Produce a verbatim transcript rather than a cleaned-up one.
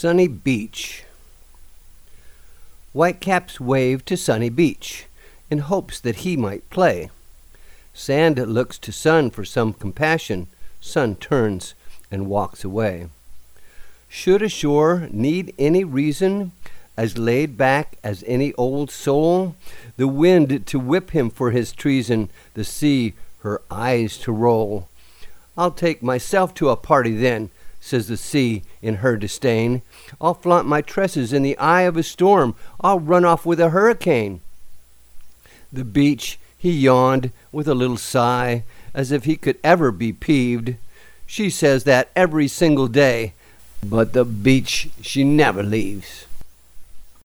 Sunny Beach. Whitecaps wave to Sunny Beach in hopes that he might play. Sand looks to sun for some compassion. Sun turns and walks away. Should ashore need any reason, as laid back as any old soul? The wind to whip him for his treason, the sea her eyes to roll. I'll take myself to a party then, says the sea in her disdain. I'll flaunt my tresses in the eye of a storm. I'll run off with a hurricane. The beach, he yawned with a little sigh, as if he could ever be peeved. She says that every single day, but the beach she never leaves.